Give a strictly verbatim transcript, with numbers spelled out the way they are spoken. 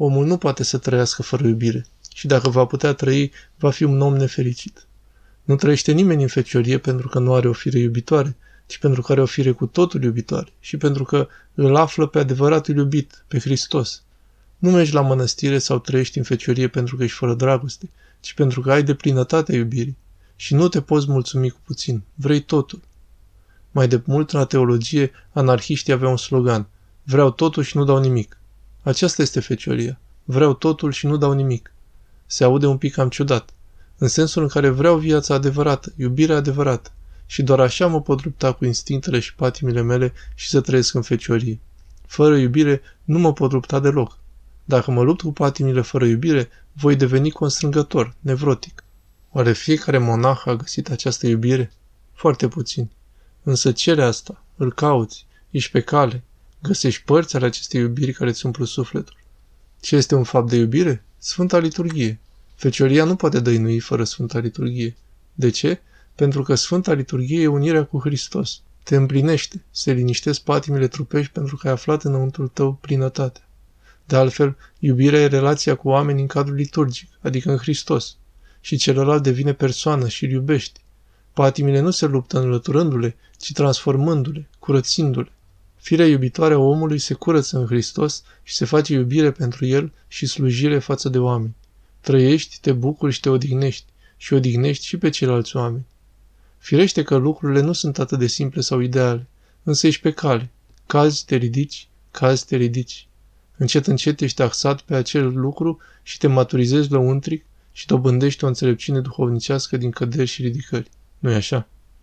Omul nu poate să trăiască fără iubire și dacă va putea trăi, va fi un om nefericit. Nu trăiește nimeni în feciorie pentru că nu are o fire iubitoare, ci pentru că are o fire cu totul iubitoare și pentru că îl află pe adevăratul iubit, pe Hristos. Nu mergi la mănăstire sau trăiești în feciorie pentru că ești fără dragoste, ci pentru că ai deplinătatea iubirii și nu te poți mulțumi cu puțin, vrei totul. Mai de mult, la teologie, anarhiștii aveau un slogan, vreau totul și nu dau nimic. Aceasta este fecioria, vreau totul și nu dau nimic. Se aude un pic cam ciudat, în sensul în care vreau viața adevărată, iubirea adevărată și doar așa mă pot lupta cu instinctele și patimile mele și să trăiesc în feciorie. Fără iubire nu mă pot lupta deloc. Dacă mă lupt cu patimile fără iubire, voi deveni constrângător, nevrotic. Oare fiecare monah a găsit această iubire? Foarte puțin. Însă cere asta, îl cauți, ești pe cale, găsești părți ale acestei iubiri care îți umplu sufletul. Ce este un fapt de iubire? Sfânta Liturghie. Fecioria nu poate dăinui fără Sfânta Liturghie. De ce? Pentru că Sfânta Liturghie e unirea cu Hristos. Te împlinește, se liniștesc patimile trupești pentru că ai aflat înăuntrul tău plinătatea. De altfel, iubirea e relația cu oamenii în cadrul liturgic, adică în Hristos, și celălalt devine persoană și îl iubești. Patimile nu se luptă înlăturându-le, ci transformându-le, curățindu-le. Firea iubitoare a omului se curăță în Hristos și se face iubire pentru el și slujire față de oameni. Trăiești, te bucuri și te odihnești și odihnești și pe ceilalți oameni. Firește că lucrurile nu sunt atât de simple sau ideale, însă ești pe cale. Cazi, te ridici, cazi, te ridici. Încet, încet ești axat pe acel lucru și te maturizezi lăuntric și dobândești o înțelepciune duhovnicească din căderi și ridicări. Nu-i așa?